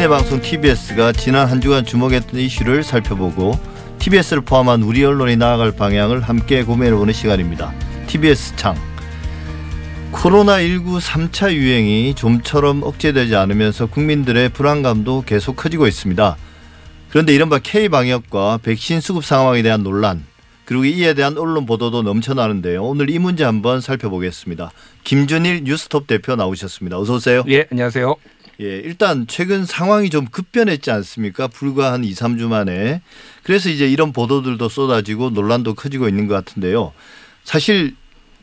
시민의 방송 TBS가 지난 한 주간 주목했던 이슈를 살펴보고 TBS를 포함한 우리 언론이 나아갈 방향을 함께 고민해보는 시간입니다. TBS 창. 코로나19 3차 유행이 좀처럼 억제되지 않으면서 국민들의 불안감도 계속 커지고 있습니다. 그런데 이른바 K방역과 백신 수급 상황에 대한 논란, 그리고 이에 대한 언론 보도도 넘쳐나는데요. 오늘 이 문제 한번 살펴보겠습니다. 김준일 뉴스톱 대표 나오셨습니다. 어서 오세요. 예, 안녕하세요. 예, 일단 최근 상황이 좀 급변했지 않습니까? 불과 한 2, 3주 만에. 그래서 이제 이런 보도들도 쏟아지고 논란도 커지고 있는 것 같은데요. 사실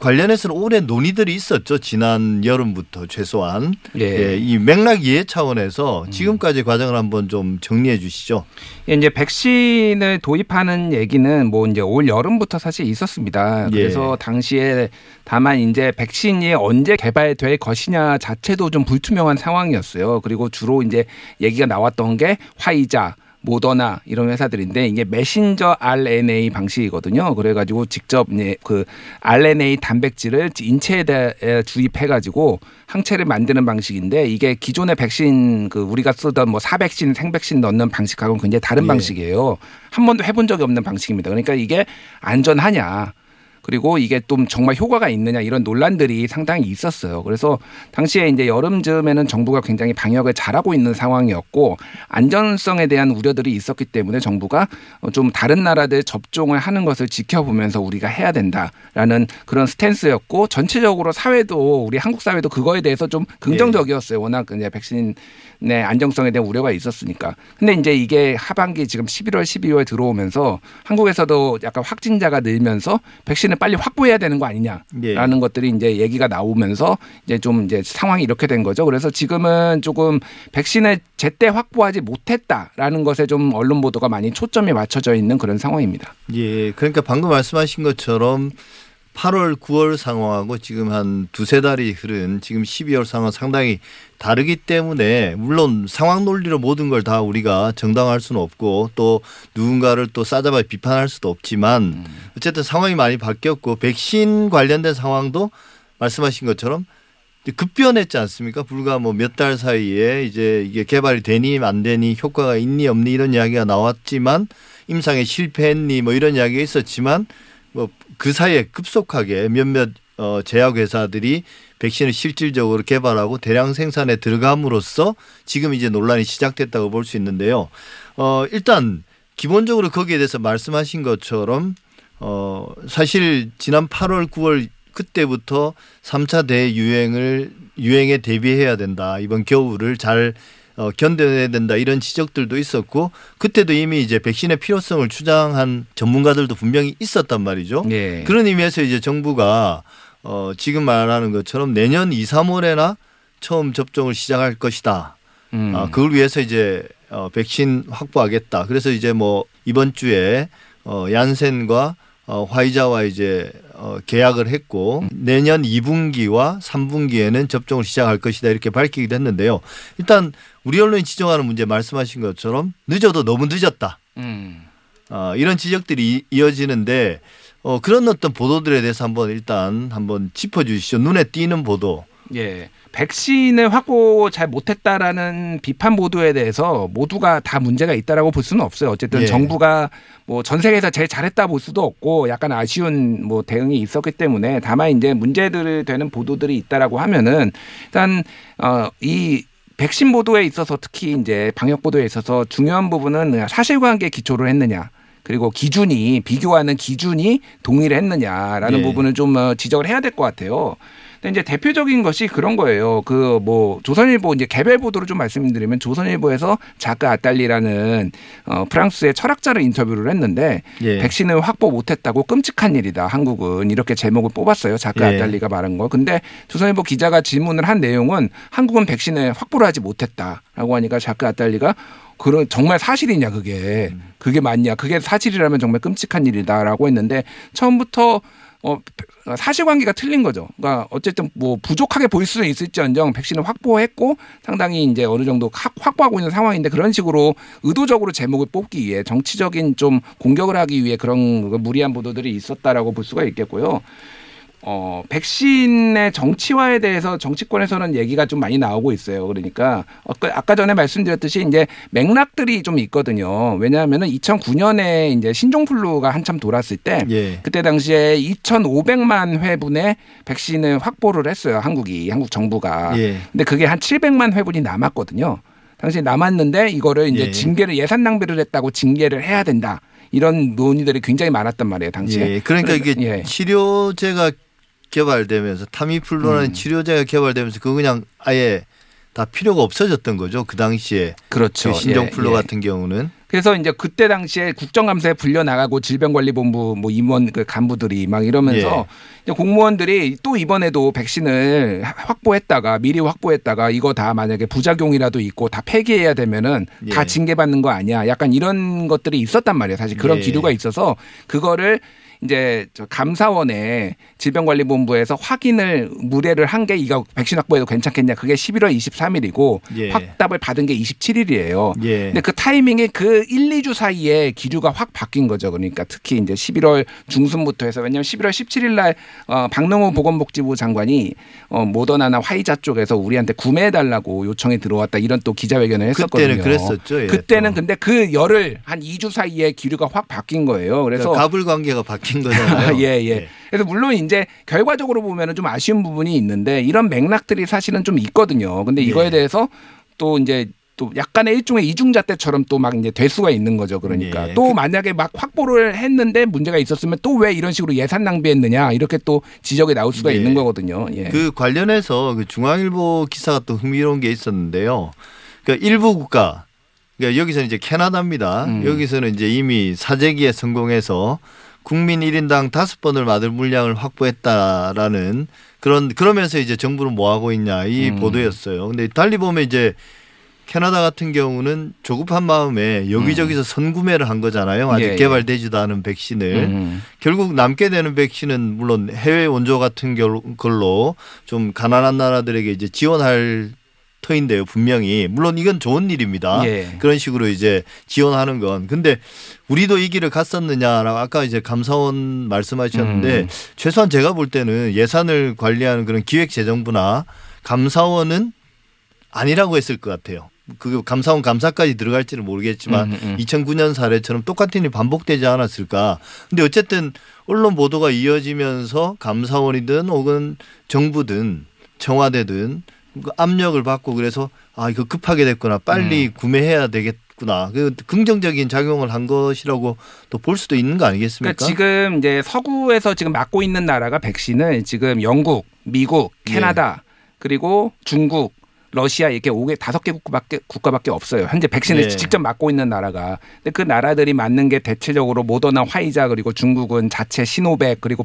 관련해서는 오래 논의들이 있었죠. 지난 여름부터 최소한. 예. 예, 이 맥락 이해 차원에서 지금까지 과정을 한번 좀 정리해 주시죠. 예, 이제 백신을 도입하는 얘기는 뭐 이제 올 여름부터 사실 있었습니다. 그래서 예. 당시에 다만 이제 백신이 언제 개발될 것이냐 자체도 좀 불투명한 상황이었어요. 그리고 주로 이제 얘기가 나왔던 게 화이자, 모더나 이런 회사들인데 이게 메신저 RNA 방식이거든요. 그래가지고 직접 그 RNA 단백질을 인체에 주입해가지고 항체를 만드는 방식인데 이게 기존의 백신 그 우리가 쓰던 뭐 사백신, 생백신 넣는 방식하고는 굉장히 다른 예. 방식이에요. 한 번도 해본 적이 없는 방식입니다. 그러니까 이게 안전하냐? 그리고 이게 좀 정말 효과가 있느냐 이런 논란들이 상당히 있었어요. 그래서 당시에 이제 여름쯤에는 정부가 굉장히 방역을 잘하고 있는 상황이었고 안전성에 대한 우려들이 있었기 때문에 정부가 좀 다른 나라들 접종을 하는 것을 지켜보면서 우리가 해야 된다라는 그런 스탠스였고 전체적으로 사회도 우리 한국 사회도 그거에 대해서 좀 긍정적이었어요. 워낙 이제 백신의 안정성에 대한 우려가 있었으니까. 근데 이제 이게 하반기 지금 11월, 12월 들어오면서 한국에서도 약간 확진자가 늘면서 백신을 빨리 확보해야 되는 거 아니냐라는 예. 것들이 이제 얘기가 나오면서 이제 좀 이제 상황이 이렇게 된 거죠. 그래서 지금은 조금 백신을 제때 확보하지 못했다라는 것에 좀 언론 보도가 많이 초점이 맞춰져 있는 그런 상황입니다. 예, 그러니까 방금 말씀하신 것처럼 8월, 9월 상황하고 지금 한 두세 달이 흐른 지금 12월 상황 상당히 다르기 때문에 물론 상황 논리로 모든 걸 다 우리가 정당화할 수는 없고 또 누군가를 또 싸잡아 비판할 수도 없지만 어쨌든 상황이 많이 바뀌었고 백신 관련된 상황도 말씀하신 것처럼 급변했지 않습니까? 불과 뭐 몇 달 사이에 이제 이게 개발이 되니 안 되니 효과가 있니 없니 이런 이야기가 나왔지만 임상에 실패했니 뭐 이런 이야기가 있었지만 뭐 그 사이에 급속하게 몇몇 제약회사들이 백신을 실질적으로 개발하고 대량 생산에 들어감으로써 지금 이제 논란이 시작됐다고 볼 수 있는데요. 일단 기본적으로 거기에 대해서 말씀하신 것처럼 사실 지난 8월, 9월 그때부터 3차 대유행을 유행에 대비해야 된다. 이번 겨울을 잘 견뎌내야 된다 이런 지적들도 있었고 그때도 이미 이제 백신의 필요성을 주장한 전문가들도 분명히 있었단 말이죠. 예. 그런 의미에서 이제 정부가 지금 말하는 것처럼 내년 2, 3월에나 처음 접종을 시작할 것이다. 그걸 위해서 이제 백신 확보하겠다. 그래서 이제 뭐 이번 주에 얀센과 화이자와 이제 계약을 했고 내년 2분기와 3분기에는 접종을 시작할 것이다 이렇게 밝히기도 했는데요. 일단 우리 언론이 지적하는 문제 말씀하신 것처럼 늦어도 너무 늦었다. 이런 지적들이 이어지는데 그런 어떤 보도들에 대해서 한번 짚어주시죠. 눈에 띄는 보도. 예, 백신을 확보 잘 못했다라는 비판 보도에 대해서 모두가 다 문제가 있다라고 볼 수는 없어요. 어쨌든 예. 정부가 뭐 전 세계에서 제일 잘했다 볼 수도 없고 약간 아쉬운 뭐 대응이 있었기 때문에 다만 이제 문제들이 되는 보도들이 있다라고 하면은 일단 이 백신 보도에 있어서 특히 이제 방역 보도에 있어서 중요한 부분은 사실관계 기초를 했느냐. 그리고 기준이 비교하는 기준이 동일했느냐라는 예. 부분을 좀 지적을 해야 될 것 같아요. 근데 이제 대표적인 것이 그런 거예요. 그 뭐 조선일보 이제 개별 보도로 좀 말씀드리면 조선일보에서 자크 아딸리라는 프랑스의 철학자를 인터뷰를 했는데 예. 백신을 확보 못했다고 끔찍한 일이다. 한국은 이렇게 제목을 뽑았어요. 자크 예. 아딸리가 말한 거. 근데 조선일보 기자가 질문을 한 내용은 한국은 백신을 확보를 하지 못했다라고 하니까 자크 아딸리가 그런 정말 사실이냐 그게 맞냐 그게 사실이라면 정말 끔찍한 일이다라고 했는데 처음부터 사실관계가 틀린 거죠. 그러니까 어쨌든 뭐 부족하게 보일 수는 있을지언정 백신을 확보했고 상당히 이제 어느 정도 확보하고 있는 상황인데 그런 식으로 의도적으로 제목을 뽑기 위해 정치적인 좀 공격을 하기 위해 그런 무리한 보도들이 있었다라고 볼 수가 있겠고요. 백신의 정치화에 대해서 정치권에서는 얘기가 좀 많이 나오고 있어요. 그러니까 아까 전에 말씀드렸듯이 이제 맥락들이 좀 있거든요. 왜냐하면은 2009년에 이제 신종플루가 한참 돌았을 때 예. 그때 당시에 2,500만 회분의 백신을 확보를 했어요. 한국 정부가. 예. 근데 그게 한 700만 회분이 남았거든요. 당시에 남았는데 이거를 이제 예. 징계를 예산 낭비를 했다고 징계를 해야 된다. 이런 논의들이 굉장히 많았단 말이에요. 당시에. 예. 그러니까 이게 예. 치료제가 개발되면서 타미플루라는 치료제가 개발되면서 그거 그냥 아예 다 필요가 없어졌던 거죠. 그 당시에. 그렇죠. 그 신종플루 예, 예. 같은 경우는. 그래서 이제 그때 당시에 국정감사에 불려나가고 질병관리본부 뭐 임원 그 간부들이 막 이러면서 예. 이제 공무원들이 또 이번에도 백신을 확보했다가 미리 확보했다가 이거 다 만약에 부작용이라도 있고 다 폐기해야 되면은 예. 다 징계받는 거 아니야. 약간 이런 것들이 있었단 말이에요. 사실 그런 예. 기류가 있어서 그거를 이제 감사원에 질병관리본부에서 확인을 무례를 한 게 이거 백신 확보해도 괜찮겠냐. 그게 11월 23일이고 예. 확답을 받은 게 27일이에요. 예. 근데 그 타이밍에 그 1, 2주 사이에 기류가 확 바뀐 거죠. 그러니까 특히 이제 11월 중순부터 해서 왜냐하면 11월 17일 날 박능호 보건복지부 장관이 모더나나 화이자 쪽에서 우리한테 구매해달라고 요청이 들어왔다. 이런 또 기자회견을 했었거든요. 그때는 그랬었죠. 예. 그때는 근데 그 열흘 한 2주 사이에 기류가 확 바뀐 거예요. 그래서 그러니까 가불관계가 바뀐 거잖아요. 예, 예. 예. 그래서 물론 이제 결과적으로 보면은 좀 아쉬운 부분이 있는데 이런 맥락들이 사실은 좀 있거든요. 근데 이거에 예. 대해서 또 이제 또 약간의 일종의 이중자 때처럼 또 막 이제 될 수가 있는 거죠. 그러니까 예. 또 만약에 막 확보를 했는데 문제가 있었으면 또 왜 이런 식으로 예산 낭비했느냐 이렇게 또 지적이 나올 수가 예. 있는 거거든요. 예. 그 관련해서 그 중앙일보 기사가 또 흥미로운 게 있었는데요. 그러니까 일부 국가, 그러니까 여기서는 이제 캐나다입니다. 여기서는 이제 이미 사재기에 성공해서 국민 1인당 5번을 맞을 물량을 확보했다라는 그러면서 이제 정부는 뭐 하고 있냐 이 보도였어요. 근데 달리 보면 이제 캐나다 같은 경우는 조급한 마음에 여기저기서 선구매를 한 거잖아요. 아직 예, 개발되지도 않은 백신을. 결국 남게 되는 백신은 물론 해외 원조 같은 걸로 좀 가난한 나라들에게 이제 지원할 터인데요. 분명히. 물론 이건 좋은 일입니다. 예. 그런 식으로 이제 지원하는 건. 근데 우리도 이 길을 갔었느냐라고 아까 이제 감사원 말씀하셨는데 최소한 제가 볼 때는 예산을 관리하는 그런 기획재정부나 감사원은 아니라고 했을 것 같아요. 그 감사원 감사까지 들어갈지는 모르겠지만 2009년 사례처럼 똑같은 일이 반복되지 않았을까. 근데 어쨌든 언론 보도가 이어지면서 감사원이든 혹은 정부든 청와대든 압력을 받고 그래서 아 이거 급하게 됐구나 빨리 구매해야 되겠구나 그 긍정적인 작용을 한 것이라고 또 볼 수도 있는 거 아니겠습니까? 그러니까 지금 이제 서구에서 지금 맞고 있는 나라가 백신을 지금 영국, 미국, 캐나다 예. 그리고 중국, 러시아 이렇게 5개, 5개 국가밖에 없어요. 현재 백신을 예. 직접 맞고 있는 나라가. 근데 그 나라들이 맞는 게 대체적으로 모더나, 화이자 그리고 중국은 자체 시노백 그리고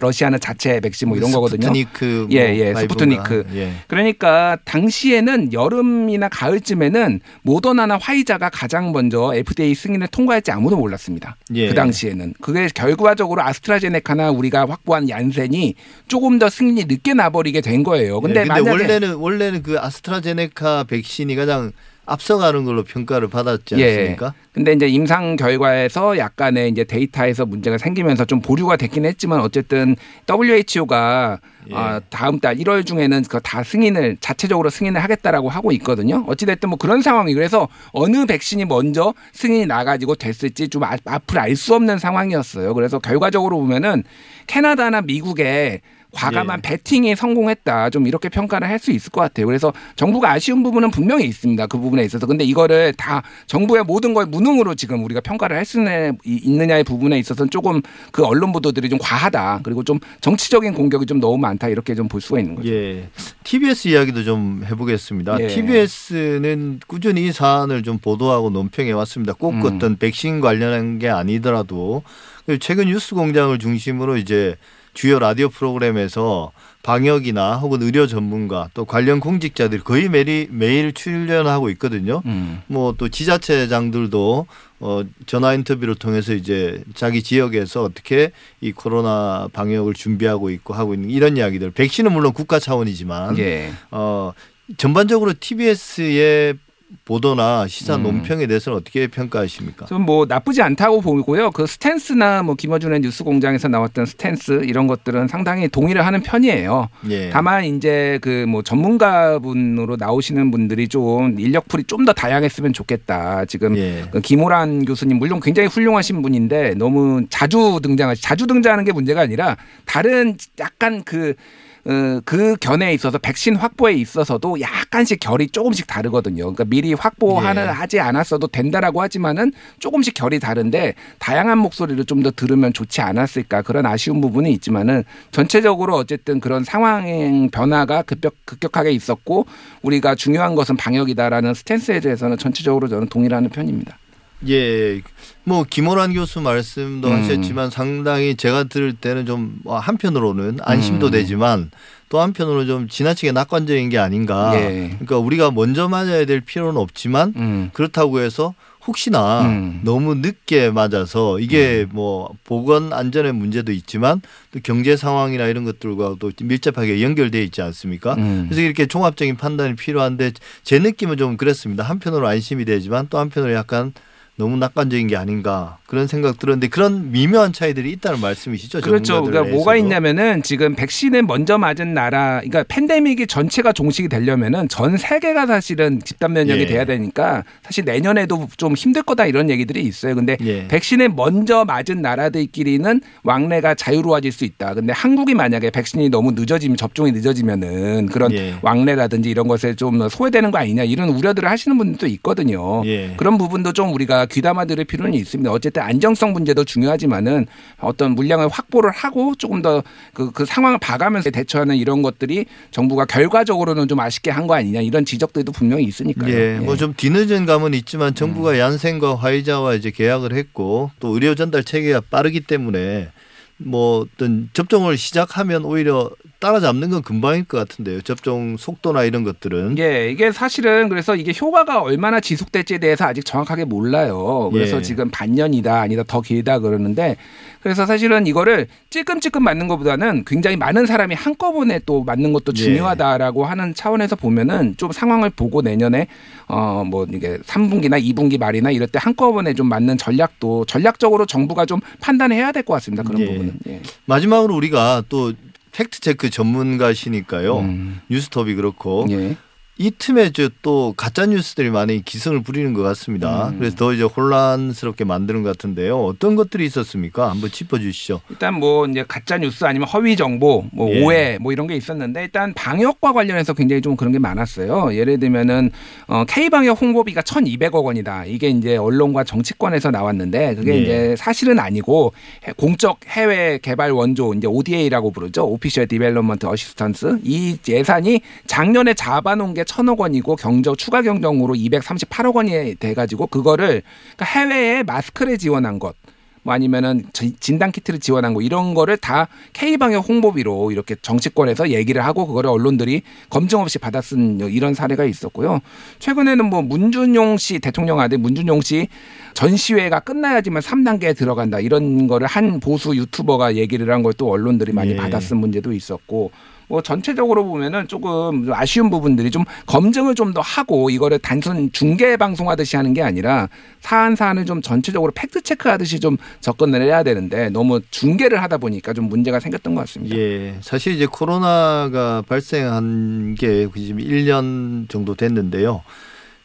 러시아는 자체 백신 뭐 이런 거거든요. 스푸트니크. 뭐 예, 예. 스푸트니크. 예. 그러니까 당시에는 여름이나 가을쯤에는 모더나나 화이자가 가장 먼저 FDA 승인을 통과할지 아무도 몰랐습니다. 예. 그 당시에는. 그게 결과적으로 아스트라제네카나 우리가 확보한 얀센이 조금 더 승인이 늦게 나버리게 된 거예요. 근데, 예. 근데 만약에 원래는 그 아스트라제네카 백신이 가장 앞서가는 걸로 평가를 받았지 않습니까? 그런데 예. 이제 임상 결과에서 약간의 이제 데이터에서 문제가 생기면서 좀 보류가 됐긴 했지만 어쨌든 WHO가 예. 다음 달 1월 중에는 그 다 승인을 자체적으로 승인을 하겠다라고 하고 있거든요. 어찌됐든 뭐 그런 상황이 그래서 어느 백신이 먼저 승인이 나가지고 됐을지 좀 앞으로 알 수 없는 상황이었어요. 그래서 결과적으로 보면은 캐나다나 미국에 과감한 예. 배팅이 성공했다. 좀 이렇게 평가를 할 수 있을 것 같아요. 그래서 정부가 아쉬운 부분은 분명히 있습니다. 그 부분에 있어서. 근데 이거를 다 정부의 모든 걸 무능으로 지금 우리가 평가를 할 수 있느냐의 부분에 있어서는 조금 그 언론 보도들이 좀 과하다. 그리고 좀 정치적인 공격이 좀 너무 많다. 이렇게 좀 볼 수가 있는 거죠. 예. TBS 이야기도 좀 해보겠습니다. 예. TBS는 꾸준히 이 사안을 좀 보도하고 논평해 왔습니다. 꼭 어떤 백신 관련한 게 아니더라도 최근 뉴스 공장을 중심으로 이제 주요 라디오 프로그램에서 방역이나 혹은 의료 전문가 또 관련 공직자들이 거의 매일 출연하고 있거든요. 뭐 또 지자체장들도 전화 인터뷰를 통해서 이제 자기 지역에서 어떻게 이 코로나 방역을 준비하고 있고 하고 있는 이런 이야기들. 백신은 물론 국가 차원이지만 예. 전반적으로 TBS의 모더나 시사 논평에 대해서는 어떻게 평가하십니까? 좀 뭐 나쁘지 않다고 보고요. 그 스탠스나 뭐 김어준의 뉴스공장에서 나왔던 스탠스 이런 것들은 상당히 동의를 하는 편이에요. 예. 다만 이제 그 뭐 전문가분으로 나오시는 분들이 좀 인력풀이 좀 더 다양했으면 좋겠다. 지금 예. 그 김오란 교수님 물론 굉장히 훌륭하신 분인데 너무 자주 등장하는 게 문제가 아니라 다른 약간 그 견해에 있어서 백신 확보에 있어서도 약간씩 결이 조금씩 다르거든요. 그러니까 미리 하지 않았어도 된다라고 하지만은 조금씩 결이 다른데 다양한 목소리를 좀 더 들으면 좋지 않았을까 그런 아쉬운 부분이 있지만은 전체적으로 어쨌든 그런 상황의 변화가 급격하게 있었고 우리가 중요한 것은 방역이다라는 스탠스에 대해서는 전체적으로 저는 동의를 하는 편입니다. 예, 뭐 김호란 교수 말씀도 하셨지만 상당히 제가 들을 때는 좀 한편으로는 안심도 되지만 또 한편으로는 좀 지나치게 낙관적인 게 아닌가. 예. 그러니까 우리가 먼저 맞아야 될 필요는 없지만 그렇다고 해서 혹시나 너무 늦게 맞아서 이게 뭐 보건 안전의 문제도 있지만 또 경제 상황이나 이런 것들과도 밀접하게 연결되어 있지 않습니까? 그래서 이렇게 종합적인 판단이 필요한데 제 느낌은 좀 그랬습니다. 한편으로 안심이 되지만 또 한편으로 약간 너무 낙관적인 게 아닌가 그런 생각 들었는데 그런 미묘한 차이들이 있다는 말씀이시죠? 그렇죠. 그러니까 뭐가 있냐면은 지금 백신을 먼저 맞은 나라, 그러니까 팬데믹이 전체가 종식이 되려면은 전 세계가 사실은 집단 면역이 예. 돼야 되니까 사실 내년에도 좀 힘들 거다 이런 얘기들이 있어요. 근데 예. 백신을 먼저 맞은 나라들끼리는 왕래가 자유로워질 수 있다. 근데 한국이 만약에 백신이 너무 늦어지면 접종이 늦어지면은 그런 예. 왕래라든지 이런 것에 좀 소외되는 거 아니냐 이런 우려들을 하시는 분들도 있거든요. 예. 그런 부분도 좀 우리가 귀담아 들을 필요는 있습니다. 어쨌든 안정성 문제도 중요하지만은 어떤 물량을 확보를 하고 조금 더 그 상황을 봐가면서 대처하는 이런 것들이 정부가 결과적으로는 좀 아쉽게 한 거 아니냐 이런 지적들도 분명히 있으니까요. 예, 예. 뭐 좀 뒤늦은 감은 있지만 정부가 얀센과 화이자와 이제 계약을 했고 또 의료 전달 체계가 빠르기 때문에 뭐 어떤 접종을 시작하면 오히려 따라잡는 건 금방일 것 같은데요. 접종 속도나 이런 것들은. 예, 이게 사실은 그래서 이게 효과가 얼마나 지속될지에 대해서 아직 정확하게 몰라요. 그래서 예. 지금 반년이다 아니다 더 길다 그러는데 그래서 사실은 이거를 찔끔찔끔 맞는 것보다는 굉장히 많은 사람이 한꺼번에 또 맞는 것도 중요하다라고 예. 하는 차원에서 보면은 좀 상황을 보고 내년에 뭐 이게 3분기나 2분기 말이나 이럴 때 한꺼번에 좀 맞는 전략도 전략적으로 정부가 좀 판단해야 될 것 같습니다. 그런 예. 부분은. 예. 마지막으로 우리가 또 팩트체크 전문가시니까요. 뉴스톱이 그렇고 예. 이 틈에 또 가짜 뉴스들이 많이 기승을 부리는 것 같습니다. 그래서 더 이제 혼란스럽게 만드는 것 같은데요. 어떤 것들이 있었습니까? 한번 짚어주시죠. 일단 뭐 이제 가짜 뉴스 아니면 허위 정보, 뭐 예. 오해 뭐 이런 게 있었는데 일단 방역과 관련해서 굉장히 좀 그런 게 많았어요. 예를 들면은 K 방역 홍보비가 1,200억 원이다. 이게 이제 언론과 정치권에서 나왔는데 그게 예. 이제 사실은 아니고 공적 해외 개발 원조 이제 ODA라고 부르죠. 오피셜 디벨롭먼트 어시스턴스 이 예산이 작년에 잡아놓은 게 1,000억 원이고 추가 경정으로 238억 원이 돼가지고 그거를 그러니까 해외에 마스크를 지원한 것 뭐 아니면은 진단키트를 지원한 거 이런 거를 다 K방역 홍보비로 이렇게 정치권에서 얘기를 하고 그거를 언론들이 검증 없이 받아쓴 이런 사례가 있었고요. 최근에는 뭐 문준용 씨 대통령 아들 문준용 씨 전시회가 끝나야지만 3단계에 들어간다 이런 거를 한 보수 유튜버가 얘기를 한 걸 또 언론들이 많이 예. 받아쓴 문제도 있었고 뭐 전체적으로 보면은 조금 아쉬운 부분들이 좀 검증을 좀 더 하고 이거를 단순 중계 방송하듯이 하는 게 아니라 사안을 좀 전체적으로 팩트 체크하듯이 좀 접근을 해야 되는데 너무 중계를 하다 보니까 좀 문제가 생겼던 것 같습니다. 예, 사실 이제 코로나가 발생한 게 지금 1년 정도 됐는데요.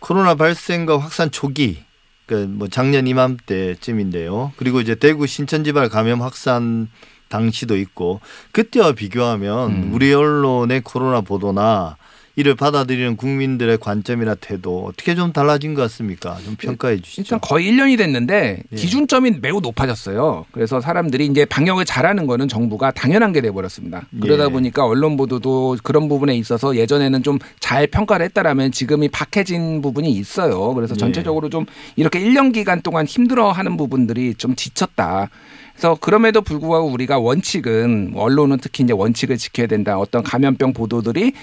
코로나 발생과 확산 초기, 그러니까 뭐 작년 이맘때쯤인데요. 그리고 이제 대구 신천지발 감염 확산 당시도 있고 그때와 비교하면 우리 언론의 코로나 보도나 이를 받아들이는 국민들의 관점이나 태도 어떻게 좀 달라진 것 같습니까? 좀 평가해 주시죠. 일단 거의 1년이 됐는데 기준점이 매우 높아졌어요. 그래서 사람들이 이제 방역을 잘하는 거는 정부가 당연한 게 돼버렸습니다. 그러다 예. 보니까 언론 보도도 그런 부분에 있어서 예전에는 좀 잘 평가를 했다라면 지금이 박해진 부분이 있어요. 그래서 전체적으로 좀 이렇게 1년 기간 동안 힘들어하는 부분들이 좀 지쳤다. 그래서 그럼에도 불구하고 우리가 원칙은 언론은 특히 이제 원칙을 지켜야 된다. 어떤 감염병 보도들이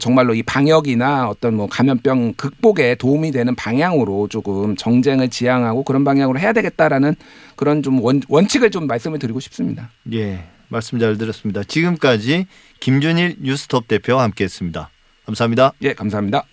정말로 이 방역이나 어떤 뭐 감염병 극복에 도움이 되는 방향으로 조금 정쟁을 지향하고 그런 방향으로 해야 되겠다라는 그런 좀 원칙을 좀 말씀을 드리고 싶습니다. 예, 말씀 잘 들었습니다. 지금까지 김준일 뉴스톱 대표와 함께했습니다. 감사합니다. 예, 감사합니다.